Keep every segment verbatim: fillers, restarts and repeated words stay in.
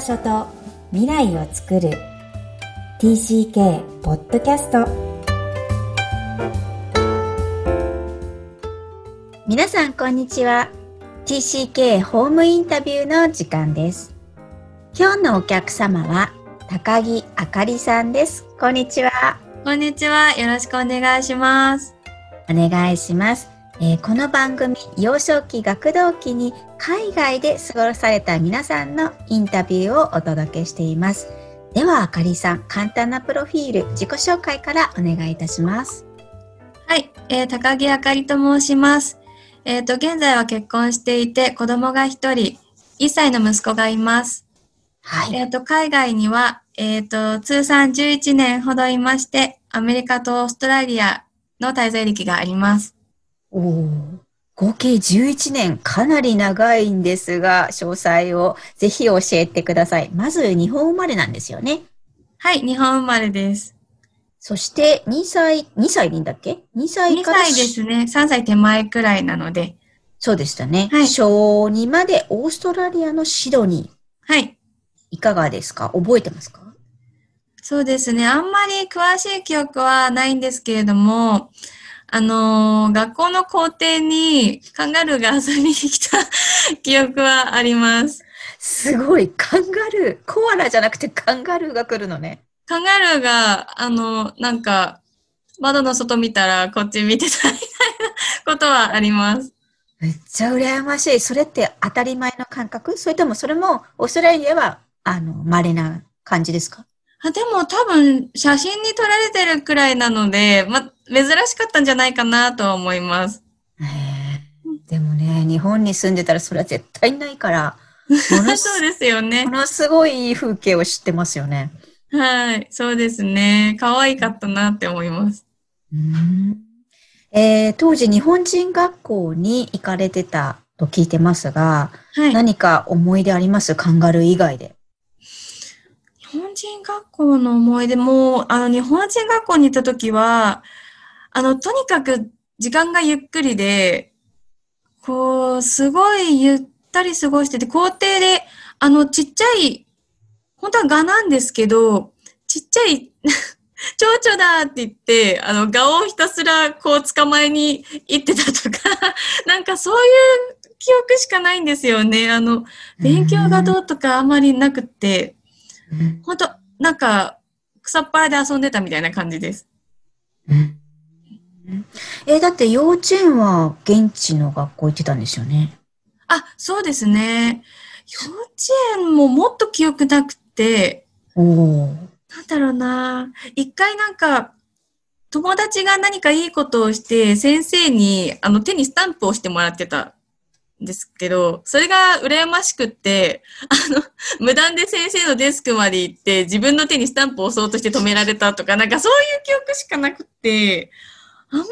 場所と未来をつくる ティーシーケー ポッドキャスト。皆さんこんにちは。 ティーシーケー ホームインタビューの時間です。今日のお客様は高木あかりさんです。こんにちは。こんにちは。よろしくお願いします。お願いします。えー、この番組、幼少期学童期に海外で過ごされた皆さんのインタビューをお届けしています。ではあかりさん、簡単なプロフィール、自己紹介からお願いいたします。はい、えー、高木あかりと申します。えーと、現在は結婚していて、子供がひとり、いっさいの息子がいます。はい、えーと、海外には、えーと、通算じゅういちねんほどいまして、アメリカとオーストラリアの滞在歴があります。お合計じゅういちねん、かなり長いんですが、詳細をぜひ教えてください。まず日本生まれなんですよね。はい、日本生まれです。そしてにさい、にさいでいいんだっけ?にさいから。にさいですね。さんさい手前くらいなので。そうでしたね。はい、小にまでオーストラリアのシドニー。はい。いかがですか？覚えてますか？そうですね。あんまり詳しい記憶はないんですけれども、あのー、学校の校庭にカンガルーが遊びに来た記憶はあります。すごい、カンガルー。コアラじゃなくてカンガルーが来るのね。カンガルーが、あのー、なんか、窓の外見たらこっち見てたみたいなことはあります。めっちゃ羨ましい。それって当たり前の感覚？それともそれもオーストラリアは、あの、稀な感じですか？あ、でも多分写真に撮られてるくらいなので、ま、珍しかったんじゃないかなとは思います。へー、でもね、日本に住んでたらそれは絶対ないから、そうですよね。ものすごいいい風景を知ってますよね。はい、そうですね。可愛かったなって思います。うーん、えー、当時日本人学校に行かれてたと聞いてますが、はい、何か思い出あります？カンガルー以外で。日本人学校の思い出も、あの、日本人学校に行った時は、あの、とにかく時間がゆっくりで、こう、すごいゆったり過ごしてて、校庭で、あの、ちっちゃい、本当は蛾なんですけど、ちっちゃい、蝶々だって言って、あの、蛾をひたすらこう捕まえに行ってたとか、なんかそういう記憶しかないんですよね。あの、勉強がどうとかあんまりなくて、うん、ほんと、なんか、草っぱらで遊んでたみたいな感じです。うん、えー、だって幼稚園は現地の学校行ってたんですよね。あ、そうですね。幼稚園ももっと記憶なくて、おー。なんだろうな。一回なんか、友達が何かいいことをして、先生にあの手にスタンプをしてもらってた。ですけど、それが羨ましくって、あの、無断で先生のデスクまで行って、自分の手にスタンプを押そうとして止められたとか、なんかそういう記憶しかなくて、あんまり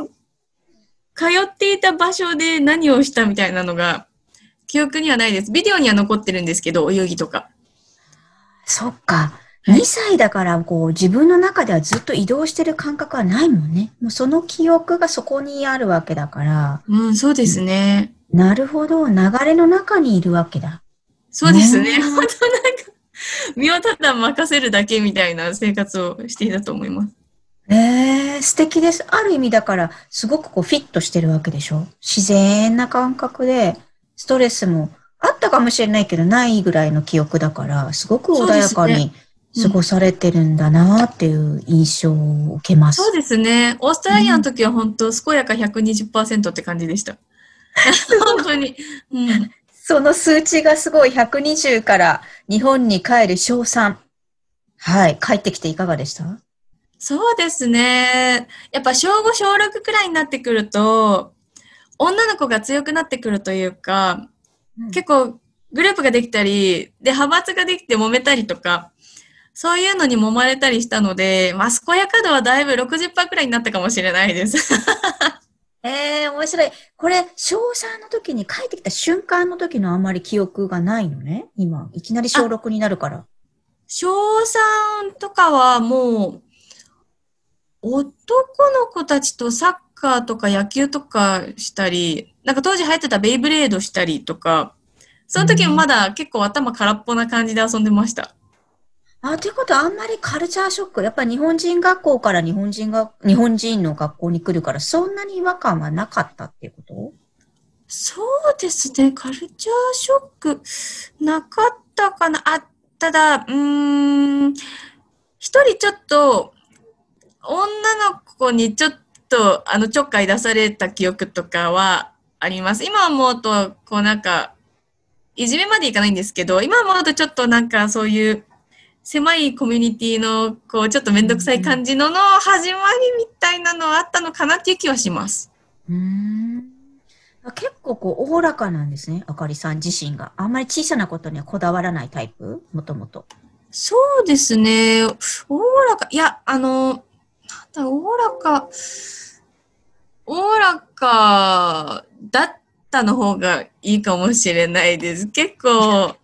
こう、通っていた場所で何をしたみたいなのが、記憶にはないです。ビデオには残ってるんですけど、泳ぎとか。そっか。にさいだから、こう、自分の中ではずっと移動してる感覚はないもんね。もうその記憶がそこにあるわけだから。うん、そうですね。なるほど。流れの中にいるわけだ。そうですね。本当なんか、身をただ任せるだけみたいな生活をしていたと思います。えー、素敵です。ある意味だから、すごくこうフィットしてるわけでしょ？自然な感覚で、ストレスもあったかもしれないけど、ないぐらいの記憶だから、すごく穏やかに過ごされてるんだなっていう印象を受けます。そうですね。オーストラリアの時は本当、健やか ひゃくにじゅっパーセント って感じでした。本当に、うん、その数値がすごいひゃくにじゅうから日本に帰る小さん、はい、帰ってきていかがでした？そうですね、やっぱ小ご小ろくくらいになってくると女の子が強くなってくるというか、うん、結構グループができたりで派閥ができて揉めたりとかそういうのに揉まれたりしたので、まあ、健やか度はだいぶ ろくじゅっパーセント くらいになったかもしれないです。ええー、面白い。これ、小さんの時に帰ってきた瞬間の時のあんまり記憶がないのね。今、いきなり小ろくになるから。小さんとかはもう、男の子たちとサッカーとか野球とかしたり、なんか当時流行ってたベイブレードしたりとか、その時もまだ結構頭空っぽな感じで遊んでました。あ、ということはあんまりカルチャーショック、やっぱり日本人学校から日本人が、日本人の学校に来るからそんなに違和感はなかったっていうこと？そうですね、カルチャーショックなかったかな。あ、ただ、うーん、一人ちょっと、女の子にちょっとあのちょっかい出された記憶とかはあります。今思うと、こうなんか、いじめまでいかないんですけど、今思うとちょっとなんかそういう、狭いコミュニティのこうちょっとめんどくさい感じのの始まりみたいなのはあったのかなっていう気はします。うーん、結構こうおおらかなんですね、あかりさん自身が。あんまり小さなことにはこだわらないタイプ？もともと。そうですね。おおらか、いや、あの、なんだ、おおらか、おおらかだったの方がいいかもしれないです。結構。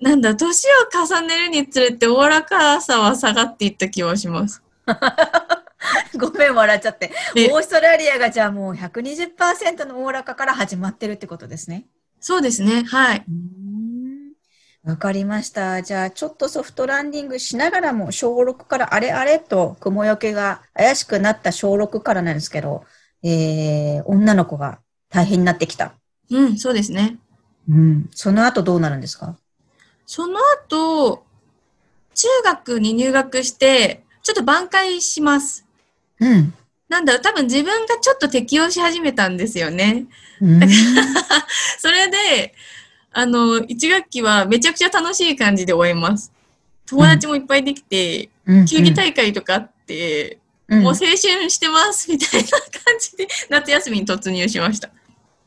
なんだ、年を重ねるにつれておおらかさは下がっていった気はします。ごめん、笑っちゃって。オーストラリアがじゃあもう ひゃくにじゅっパーセント のおおらかから始まってるってことですね。そうですね、はい。わかりました。じゃあちょっとソフトランディングしながらもしょうろくからあれあれと雲よけが怪しくなったしょうろくからなんですけど、えー、女の子が大変になってきた。うん、そうですね。うん。その後どうなるんですか？その後、中学に入学して、ちょっと挽回します。うん。なんだろう、多分自分がちょっと適応し始めたんですよね。うん、だからそれで、あの、いち学期はめちゃくちゃ楽しい感じで終えます。友達もいっぱいできて、うん、球技大会とかあって、うん、もう青春してますみたいな感じで、夏休みに突入しました。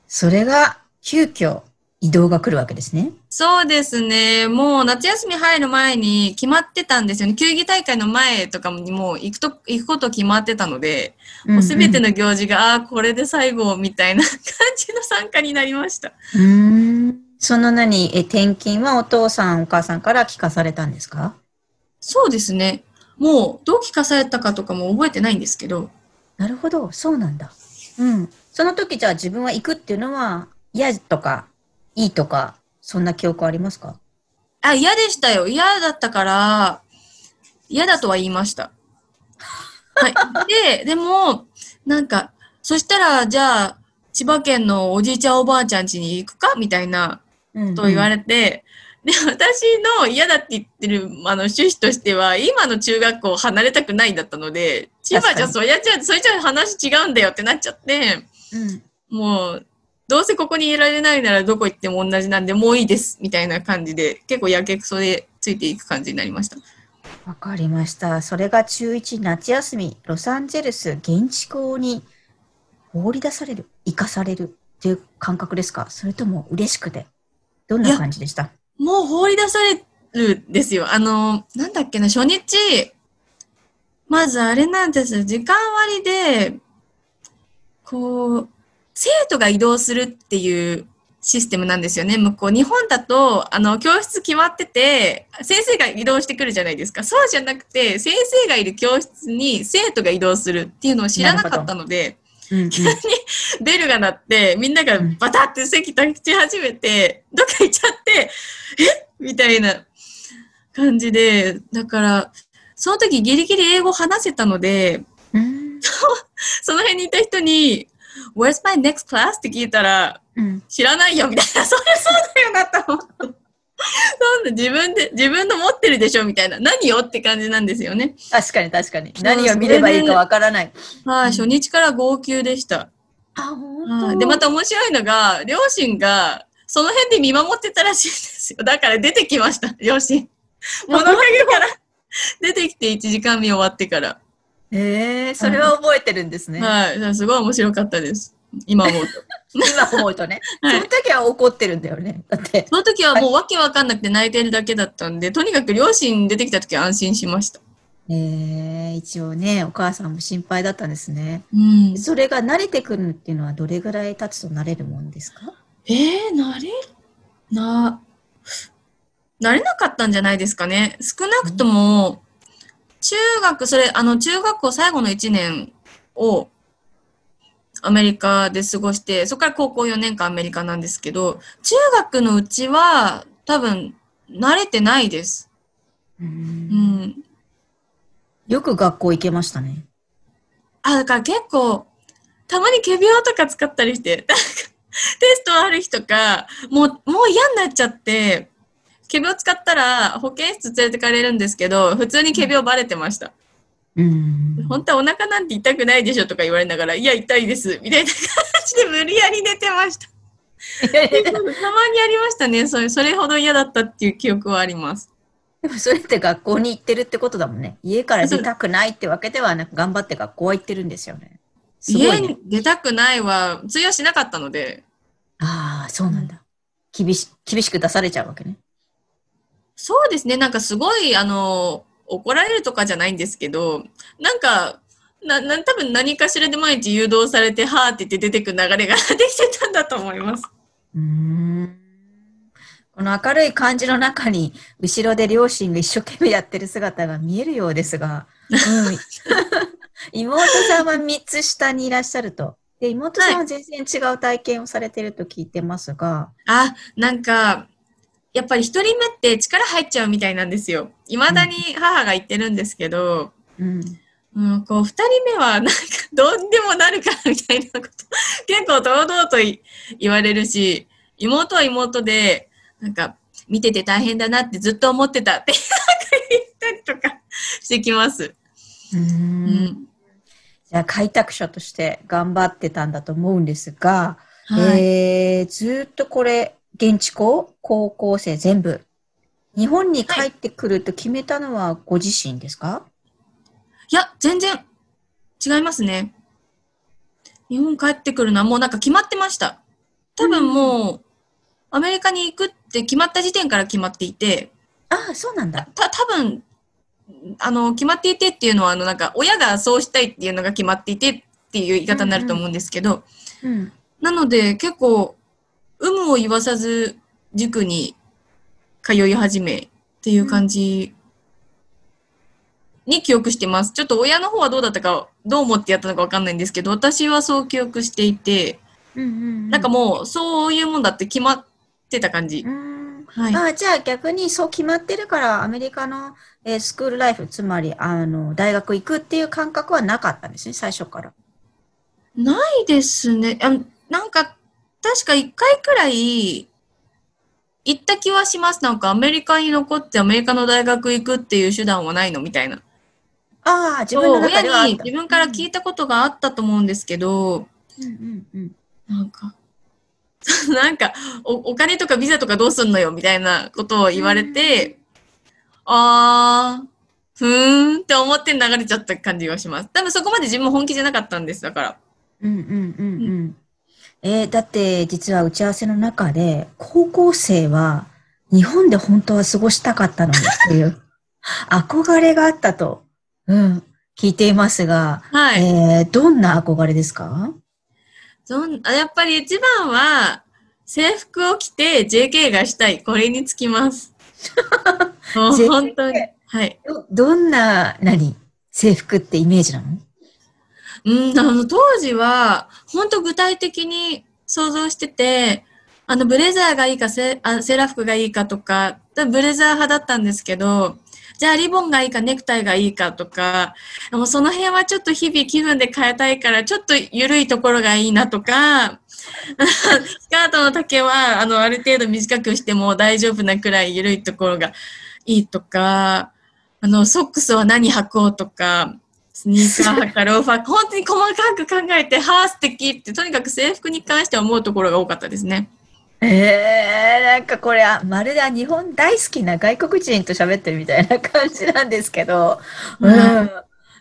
それが、急遽。移動が来るわけですね。そうですね。もう夏休み入る前に決まってたんですよね。球技大会の前とかにもう行くと、行くこと決まってたので、うんうん、もう全ての行事が、ああ、これで最後みたいな感じの参加になりました。うーん。その何、え、転勤はお父さんお母さんから聞かされたんですか？そうですね。もうどう聞かされたかとかも覚えてないんですけど。なるほど。そうなんだ。うん。その時じゃあ自分は行くっていうのは嫌とか、いいとか、そんな記憶ありますか？あ、嫌でしたよ。嫌だったから、嫌だとは言いました。はい。で、でも、なんか、そしたら、じゃあ、千葉県のおじいちゃんおばあちゃん家に行くかみたいなことを言われて、うんうん、で、私の嫌だって言ってる、あの、趣旨としては、今の中学校を離れたくないんだったので、千葉じゃ、そりゃじゃ、それじゃ話違うんだよってなっちゃって、うん、もう、どうせここにいられないならどこ行っても同じなんでもういいですみたいな感じで結構やけくそでついていく感じになりました。わかりました。それが中いち夏休み、ロサンゼルス現地校に放り出される、生かされるっていう感覚ですか？それとも嬉しくてどんな感じでした？もう放り出されるんですよ。あのなんだっけな、初日まずあれなんです、時間割でこう生徒が移動するっていうシステムなんですよね。向こう、日本だと、あの、教室決まってて、先生が移動してくるじゃないですか。そうじゃなくて、先生がいる教室に生徒が移動するっていうのを知らなかったので、急にベルが鳴って、みんながバタって席立ち始めて、どっか行っちゃって、え？みたいな感じで、だから、その時ギリギリ英語話せたので、その辺にいた人に、Where's my next class? って聞いたら、うん、知らないよみたいな、それそうだよなと思って。そうだ、自分で、自分の持ってるでしょみたいな、何よって感じなんですよね。確かに確かに。何を見ればいいかわからない。はい、初日から号泣でした。あ、本当。で、また面白いのが、両親がその辺で見守ってたらしいんですよ。だから出てきました、両親。物陰から出てきていちじかんめ終わってから。えー、それは覚えてるんですね。はい、はい、すごい面白かったです。今思うと。今思うとね。はい、その時は怒ってるんだよね。だって。その時はもうわけわかんなくて泣いてるだけだったんで、とにかく両親出てきた時は安心しました。えー、一応ね、お母さんも心配だったんですね。うん。それが慣れてくるっていうのはどれぐらい経つと慣れるもんですか？えー、慣れ、な、慣れなかったんじゃないですかね。少なくとも、うん、中学、それ、あの、中学校最後のいちねんを、アメリカで過ごして、そこから高校よねんかんアメリカなんですけど、中学のうちは多分慣れてないです。うん、うん、よく学校行けましたね。あ、だから結構たまに仮病とか使ったりしてテストある日とかもう、もう嫌になっちゃって、仮病使ったら保健室連れてかれるんですけど、普通に仮病バレてました。うん、本当はお腹なんて痛くないでしょとか言われながら、いや痛いですみたいな感じで無理やり寝てました。たまにありましたね、それ、それほど嫌だったっていう記憶はあります。でもそれって学校に行ってるってことだもんね。家から出たくないってわけではなく、頑張って学校は行ってるんですよね。すごいね。家に出たくないは通用しなかったので。ああ、そうなんだ。厳し、厳しく出されちゃうわけね。そうですね、なんかすごいあの怒られるとかじゃないんですけど、なんかなな多分何かしらで毎日誘導されて、はーって言って出てくる流れができてたんだと思います。うーん、この明るい感じの中に後ろで両親が一生懸命やってる姿が見えるようですが、うん、妹さんはみっつ下にいらっしゃると。で、妹さんは全然違う体験をされてると聞いてますが、はい、あ、なんかやっぱり一人目って力入っちゃうみたいなんですよ。いまだに母が言ってるんですけど、うんうん、こう二人目はなんかどうでもなるからみたいなこと結構堂々と言われるし、妹は妹でなんか見てて大変だなってずっと思ってたって言ったりとかしてきます。うーん、うん、じゃあ開拓者として頑張ってたんだと思うんですが、はい、えー、ずっとこれ現地校、高校生全部、日本に帰ってくると決めたのはご自身ですか？はい、いや、全然違いますね。日本帰ってくるのはもうなんか決まってました。多分もう、アメリカに行くって決まった時点から決まっていて。ああ、そうなんだ。た、多分、あの、決まっていてっていうのは、あの、なんか、親がそうしたいっていうのが決まっていてっていう言い方になると思うんですけど、うんうん、なので、結構、有無を言わさず塾に通い始めっていう感じに記憶してます。ちょっと親の方はどうだったか、どう思ってやったのかわかんないんですけど、私はそう記憶していて、うんうんうん、なんかもうそういうもんだって決まってた感じ。うん、はい、あ、じゃあ逆にそう決まってるからアメリカの、えー、スクールライフ、つまりあの大学行くっていう感覚はなかったんですね、最初から。ないですね。あ、なんか確かいっかいくらい行った気はします。なんかアメリカに残ってアメリカの大学行くっていう手段はないのみたいな。ああ、自分の中では親に自分から聞いたことがあったと思うんですけど、うんうんうん、なんか、なんかお、お金とかビザとかどうすんのよみたいなことを言われて、うん、あー、ふーんって思って流れちゃった感じがします。多分そこまで自分も本気じゃなかったんです、だから。うんうんうんうん。うん、えー、だって実は打ち合わせの中で、高校生は日本で本当は過ごしたかったのにっていう憧れがあったと、うん、聞いていますが、はい、えー、どんな憧れですか？どん、やっぱり一番は制服を着て ジェーケー がしたい、これにつきますもう本当に、はい、ど, どんな何制服ってイメージなの？うん、あの当時は本当具体的に想像してて、あのブレザーがいいか セ, あセーラー服がいいかとか、ブレザー派だったんですけど、じゃあリボンがいいかネクタイがいいかとか、もうその辺はちょっと日々気分で変えたいからちょっと緩いところがいいなとかスカートの丈は あ, のある程度短くしても大丈夫なくらい緩いところがいいとか、あのソックスは何履こうとか、スニーカー派かローファー、本当に細かく考えて、はぁ素敵って、とにかく制服に関しては思うところが多かったですね。えー、なんかこれはまるで日本大好きな外国人と喋ってるみたいな感じなんですけど、うんうん、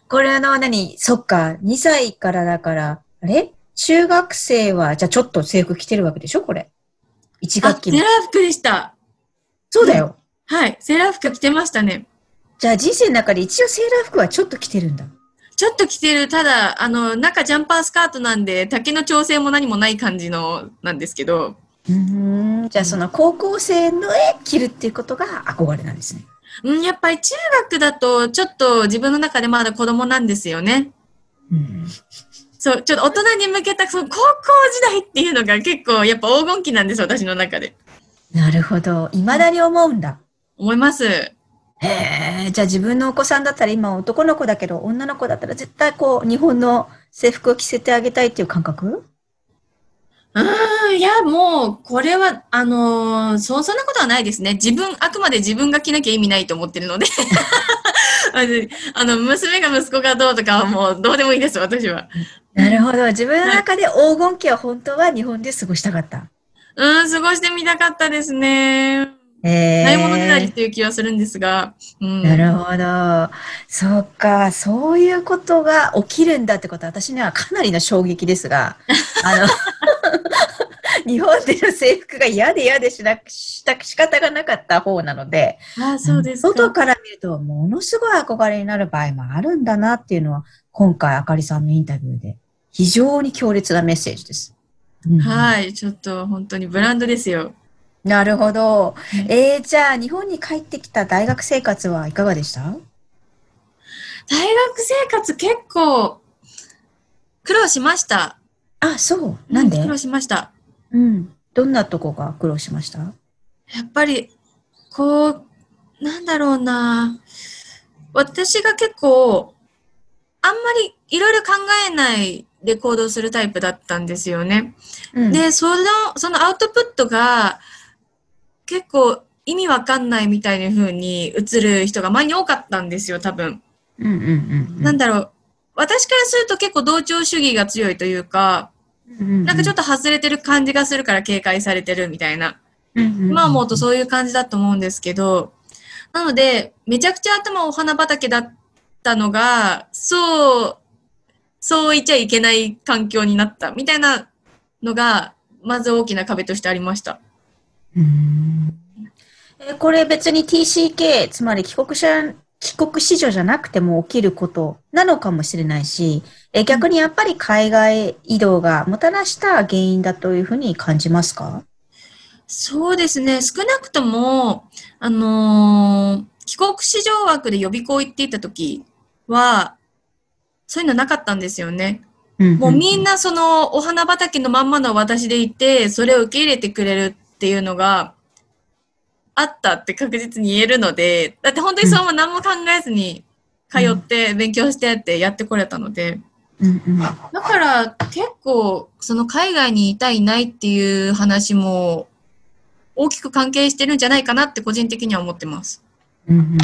これあの何、そっか、にさいからだから、あれ中学生は、じゃあちょっと制服着てるわけでしょこれ。いち学期の。セーラー服でした。そうだよ、うん。はい、セーラー服着てましたね。じゃあ人生の中で一応セーラー服はちょっと着てるんだ。ちょっと着てる、ただ、あの、中ジャンパースカートなんで、丈の調整も何もない感じの、なんですけど。うーん、じゃあその高校生の絵着るっていうことが憧れなんですね。うん、やっぱり中学だと、ちょっと自分の中でまだ子供なんですよね。うん、そう、ちょっと大人に向けたその高校時代っていうのが結構やっぱ黄金期なんです、私の中で。なるほど。いまだに思うんだ。思います。へえ、じゃあ自分のお子さんだったら、今男の子だけど女の子だったら絶対こう日本の制服を着せてあげたいっていう感覚？うん、いや、もう、これは、あのー、そう、そんなことはないですね。自分、あくまで自分が着なきゃ意味ないと思ってるので。あの、娘が息子がどうとかはもう、どうでもいいです、私は。なるほど。自分の中で黄金期は本当は日本で過ごしたかった。はい、うん、過ごしてみたかったですね。えー、買い物時代っていう気はするんですが。うん、なるほど。そうか、そういうことが起きるんだってことは、私にはかなりの衝撃ですが、あの、日本での制服が嫌で嫌でしなくした仕方がなかった方なので、ああ、そうですか。外から見るとものすごい憧れになる場合もあるんだなっていうのは、今回あかりさんのインタビューで非常に強烈なメッセージです。うん、はい、ちょっと本当にブランドですよ。なるほど。えー、じゃあ日本に帰ってきた大学生活はいかがでした？大学生活結構苦労しました。あ、そう。なんで？うん、苦労しました。うん。どんなとこが苦労しました？やっぱり、こう、なんだろうな。私が結構、あんまりいろいろ考えないで行動するタイプだったんですよね。うん、で、その、そのアウトプットが、結構意味わかんないみたいな風に映る人が前に多かったんですよ、多分。なんだろう。私からすると結構同調主義が強いというか、なんかちょっと外れてる感じがするから警戒されてるみたいな。今思うとそういう感じだと思うんですけど、なので、めちゃくちゃ頭お花畑だったのが、そう、そう言っちゃいけない環境になったみたいなのが、まず大きな壁としてありました。うーん、えー、これ別に ティーシーケー、つまり帰国者、帰国子女じゃなくても起きることなのかもしれないし、え逆にやっぱり海外移動がもたらした原因だというふうに感じますか？そうですね。少なくとも、あのー、帰国子女枠で予備校行っていた時は、そういうのなかったんですよね。もうみんなそのお花畑のまんまの私でいて、それを受け入れてくれるっていうのがあったって確実に言えるので、だって本当にそのまま何も考えずに通って勉強してってやってこれたので、うんうん、だから結構その海外にいたいないっていう話も大きく関係してるんじゃないかなって個人的には思ってます。うんうんうん、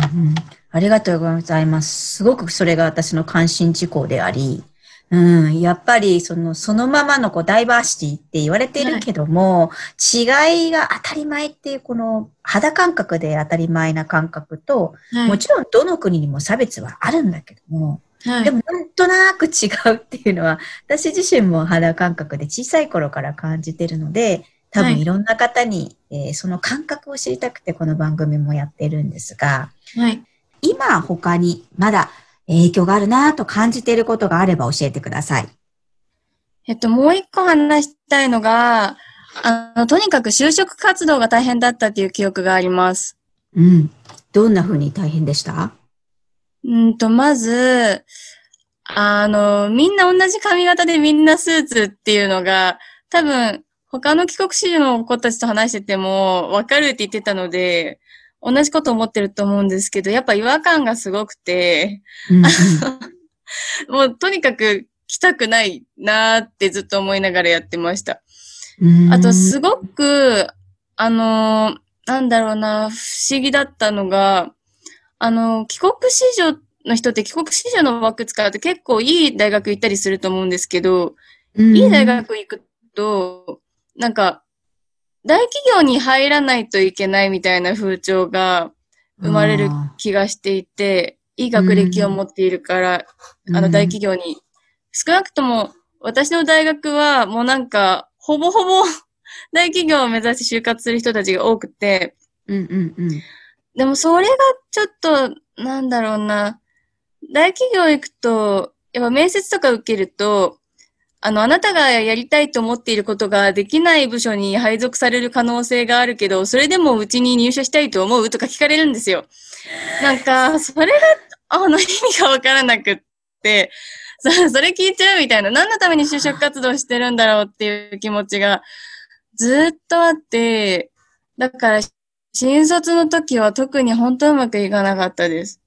ありがとうございます。すごくそれが私の関心事項であり、うん、やっぱりその、そのままのこうダイバーシティって言われているけども、はい、違いが当たり前っていうこの肌感覚で当たり前な感覚と、はい、もちろんどの国にも差別はあるんだけども、はい、でもなんとなく違うっていうのは私自身も肌感覚で小さい頃から感じてるので、多分いろんな方に、はい、えー、その感覚を知りたくてこの番組もやってるんですが、はい、今他にまだ影響があるなぁと感じていることがあれば教えてください。えっと、もう一個話したいのが、あの、とにかく就職活動が大変だったっていう記憶があります。うん。どんな風に大変でした？うんと、まず、あの、みんな同じ髪型でみんなスーツっていうのが、多分、他の帰国子女の子たちと話してても、わかるって言ってたので、同じこと思ってると思うんですけど、やっぱ違和感がすごくて、うんうん、もうとにかく来たくないなーってずっと思いながらやってました。あとすごく、あのー、なんだろうな、不思議だったのが、あのー、帰国子女の人って帰国子女の枠使うと結構いい大学行ったりすると思うんですけど、うん、いい大学行くと、なんか、大企業に入らないといけないみたいな風潮が生まれる気がしていて、いい学歴を持っているから、うん、あの大企業に。少なくとも私の大学はもうなんか、ほぼほぼ大企業を目指して就活する人たちが多くて、でもそれがちょっと、なんだろうな、大企業行くと、やっぱ面接とか受けると、あの、あなたがやりたいと思っていることができない部署に配属される可能性があるけど、それでもうちに入社したいと思うとか聞かれるんですよ。なんか、それが、あの、意味がわからなくって、それ聞いちゃうみたいな、何のために就職活動してるんだろうっていう気持ちがずっとあって、だから新卒の時は特に本当うまくいかなかったです。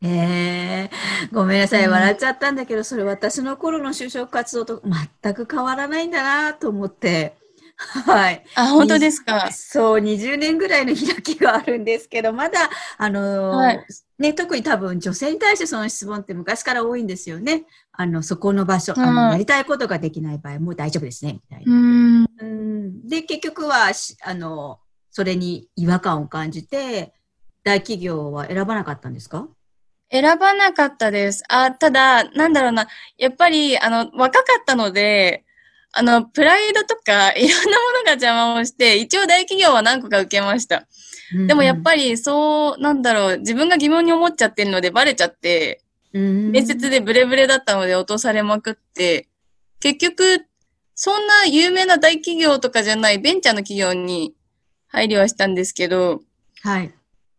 えー、ごめんなさい、笑っちゃったんだけど、それ私の頃の就職活動と全く変わらないんだなと思って。はい。あ、本当ですか。そう、にじゅうねんぐらいの開きがあるんですけど、まだ、あのーはい、ね、特に多分女性に対してその質問って昔から多いんですよね。あの、そこの場所、うん、あのやりたいことができない場合、もう大丈夫ですね、みたいな。うんうんで、結局は、あの、それに違和感を感じて、大企業は選ばなかったんですか？選ばなかったです。あ、ただ、なんだろうな、やっぱり、あの、若かったので、あの、プライドとかいろんなものが邪魔をして、一応大企業は何個か受けました。うんうん、でもやっぱりそう、なんだろう、自分が疑問に思っちゃってるのでバレちゃって、うん、面接でブレブレだったので落とされまくって、結局、そんな有名な大企業とかじゃないベンチャーの企業に入りはしたんですけど、はい。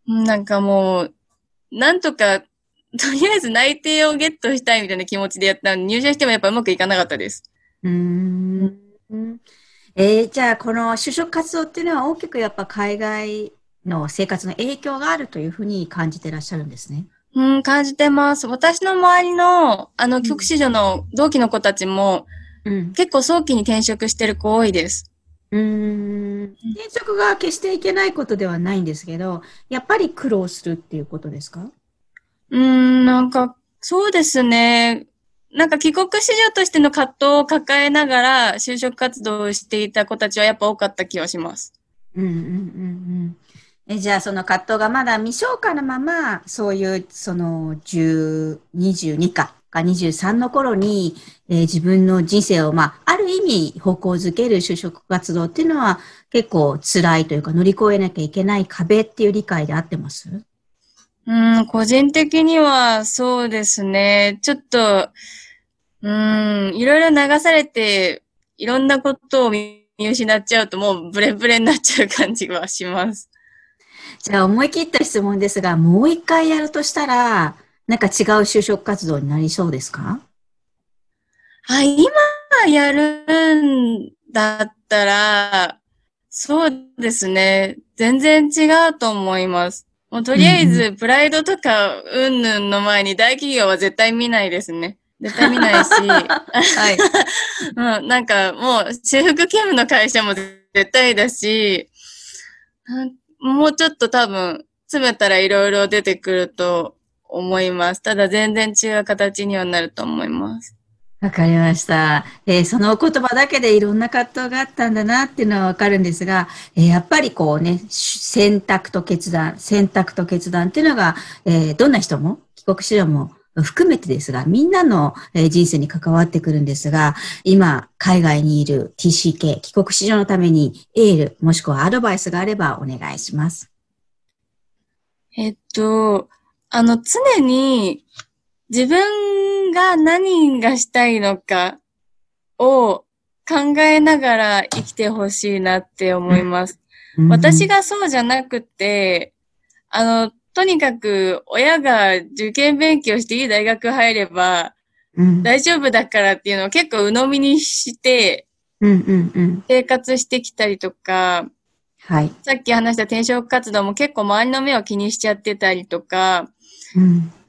なんかもう、なんとか、とりあえず内定をゲットしたいみたいな気持ちでやったので、入社してもやっぱうまくいかなかったです。うーんえー、じゃあこの就職活動っていうのは大きくやっぱ海外の生活の影響があるというふうに感じてらっしゃるんですね。うん、感じてます。私の周りのあの局子女の同期の子たちも、うん、結構早期に転職してる子多いです。うーん転職が決していけないことではないんですけど、やっぱり苦労するっていうことですか？うーん、なんかそうですね。なんか帰国子女としての葛藤を抱えながら就職活動をしていた子たちはやっぱ多かった気がします。うんうんうんうん。え、じゃあその葛藤がまだ未消化のまま、そういうそのじゅう、にじゅうにかにじゅうさんの頃に、えー、自分の人生をまあある意味方向づける就職活動っていうのは結構辛いというか乗り越えなきゃいけない壁っていう理解で合ってます？うん、個人的にはそうですね。ちょっと、うん、いろいろ流されて、いろんなことを見失っちゃうともうブレブレになっちゃう感じはします。じゃあ思い切った質問ですが、もう一回やるとしたら、なんか違う就職活動になりそうですか？あ、今やるんだったら、そうですね。全然違うと思います。もうとりあえず、プライドとか、うんぬんの前に大企業は絶対見ないですね。絶対見ないし。はい。うん、なんかもう、修復勤務の会社も絶対だし、もうちょっと多分、詰めたらいろいろ出てくると思います。ただ全然違う形にはなると思います。わかりました。えー、そのお言葉だけでいろんな葛藤があったんだなっていうのはわかるんですが、えー、やっぱりこうね、選択と決断、選択と決断っていうのが、えー、どんな人も、帰国子女も含めてですが、みんなの人生に関わってくるんですが、今、海外にいる ティーシーケー、帰国子女のためにエール、もしくはアドバイスがあればお願いします。えっと、あの、常に、自分が何がしたいのかを考えながら生きてほしいなって思います。私がそうじゃなくて、あの、とにかく親が受験勉強していい大学入れば大丈夫だからっていうのを結構鵜呑みにして、生活してきたりとか、はい、さっき話した転職活動も結構周りの目を気にしちゃってたりとか、う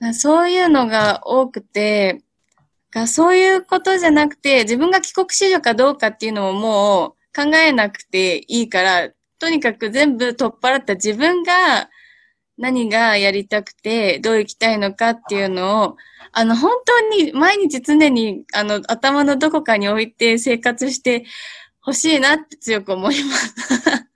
ん、そういうのが多くて、そういうことじゃなくて、自分が帰国子女かどうかっていうのをもう考えなくていいから、とにかく全部取っ払った自分が何がやりたくて、どう生きたいのかっていうのを、あの、本当に毎日常に、あの、頭のどこかに置いて生活してほしいなって強く思います。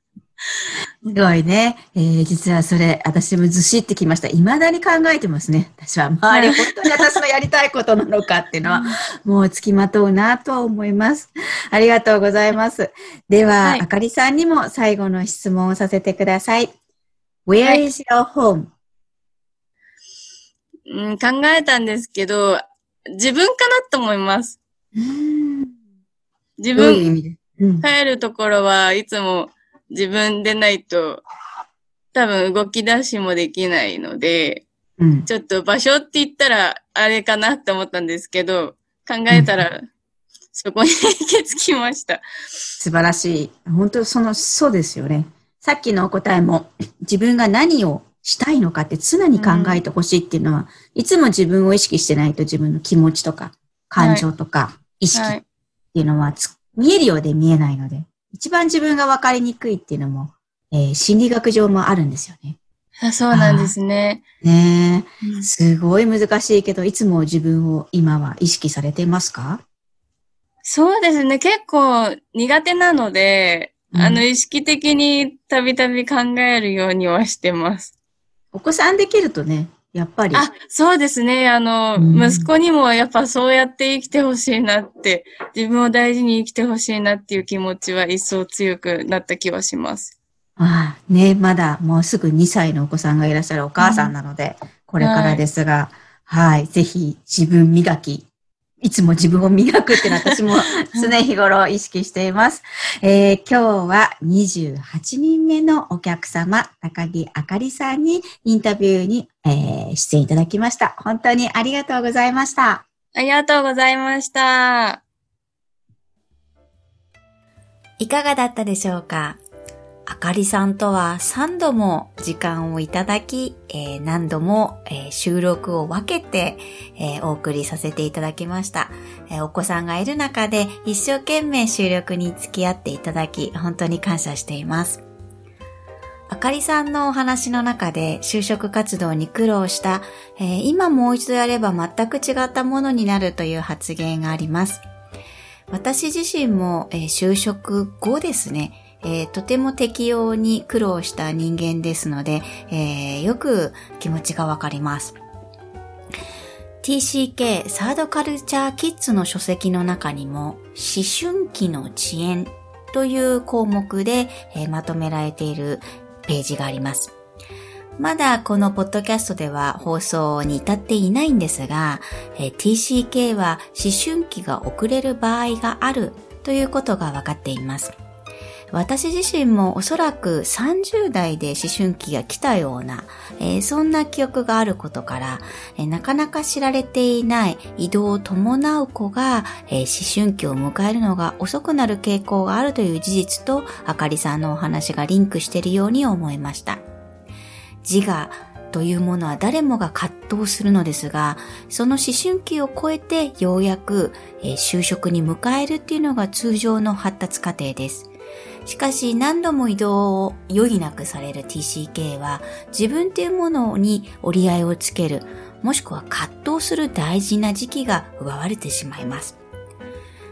すごいね、えー。実はそれ、私もずしってきました。未だに考えてますね。私は周り、本当に私のやりたいことなのかっていうのは、もうつきまとうなとは思います。ありがとうございます。では、はい、あかりさんにも最後の質問をさせてください。Where is your home?、はい、うん、考えたんですけど、自分かなと思います。うん自分、どういう意味で、うん、帰るところはいつも、自分でないと多分動き出しもできないので、うん、ちょっと場所って言ったらあれかなって思ったんですけど、考えたら、うん、そこに行き着きました。素晴らしい。本当その、そうですよね。さっきのお答えも、自分が何をしたいのかって常に考えてほしいっていうのは、うん、いつも自分を意識してないと自分の気持ちとか、感情とか、意識っていうのはつ、はい、見えるようで見えないので、一番自分が分かりにくいっていうのも、えー、心理学上もあるんですよね。あ、そうなんですね。ねえ、うん、すごい難しいけど、いつも自分を今は意識されていますか？そうですね。結構苦手なので、うん、あの、意識的にたびたび考えるようにはしてます。お子さんできるとね、やっぱり。あ、そうですね。あの、うん、息子にもやっぱそうやって生きてほしいなって、自分を大事に生きてほしいなっていう気持ちは一層強くなった気はします。ああ、ね、まだもうすぐにさいのお子さんがいらっしゃるお母さんなので、うん、これからですが、はい、はい、ぜひ自分磨き、いつも自分を磨くっていうのは私も常日頃意識しています。えー、今日はにじゅうはちにんめのお客様、高木あかりさんにインタビューに、えー、出演いただきました。本当にありがとうございました。ありがとうございました。いかがだったでしょうか？あかりさんとはさんども時間をいただき、えー、何度も、えー、収録を分けて、えー、お送りさせていただきました、えー。お子さんがいる中で一生懸命収録に付き合っていただき、本当に感謝しています。あかりさんのお話の中で就職活動に苦労した、えー、今もう一度やれば全く違ったものになるという発言があります。私自身も、えー、就職後ですね、えー、とても適応に苦労した人間ですので、えー、よく気持ちがわかります。ティーシーケー サードカルチャーキッズの書籍の中にも思春期の遅延という項目で、えー、まとめられているページがあります。まだこのポッドキャストでは放送に至っていないんですが、えー、ティーシーケー は思春期が遅れる場合があるということがわかっています。私自身もおそらくさんじゅうだいで思春期が来たような、えー、そんな記憶があることから、えー、なかなか知られていない移動を伴う子が、えー、思春期を迎えるのが遅くなる傾向があるという事実と、あかりさんのお話がリンクしているように思いました。自我というものは誰もが葛藤するのですが、その思春期を超えてようやく、えー、就職に迎えるっていうのが通常の発達過程です。しかし何度も移動を余儀なくされる ティーシーケー は自分というものに折り合いをつける、もしくは葛藤する大事な時期が奪われてしまいます。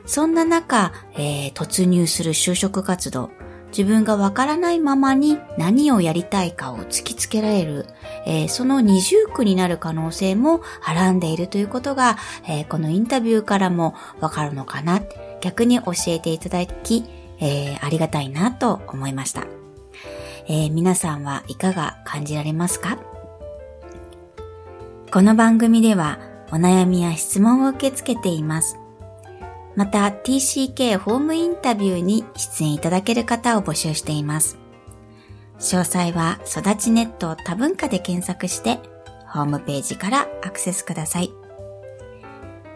そんな中、えー、突入する就職活動、自分がわからないままに何をやりたいかを突きつけられる、えー、その二重苦になる可能性もはらんでいるということが、えー、このインタビューからもわかるのかな、逆に教えていただき、えー、ありがたいなと思いました、えー、皆さんはいかが感じられますか？この番組ではお悩みや質問を受け付けています。また ティーシーケー ホームインタビューに出演いただける方を募集しています。詳細は育ちネット多文化で検索してホームページからアクセスください。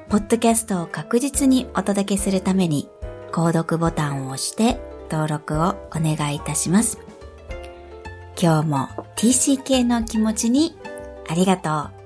ポッドキャストを確実にお届けするために購読ボタンを押して登録をお願いいたします。今日も ティーシーケー の気持ちにありがとう。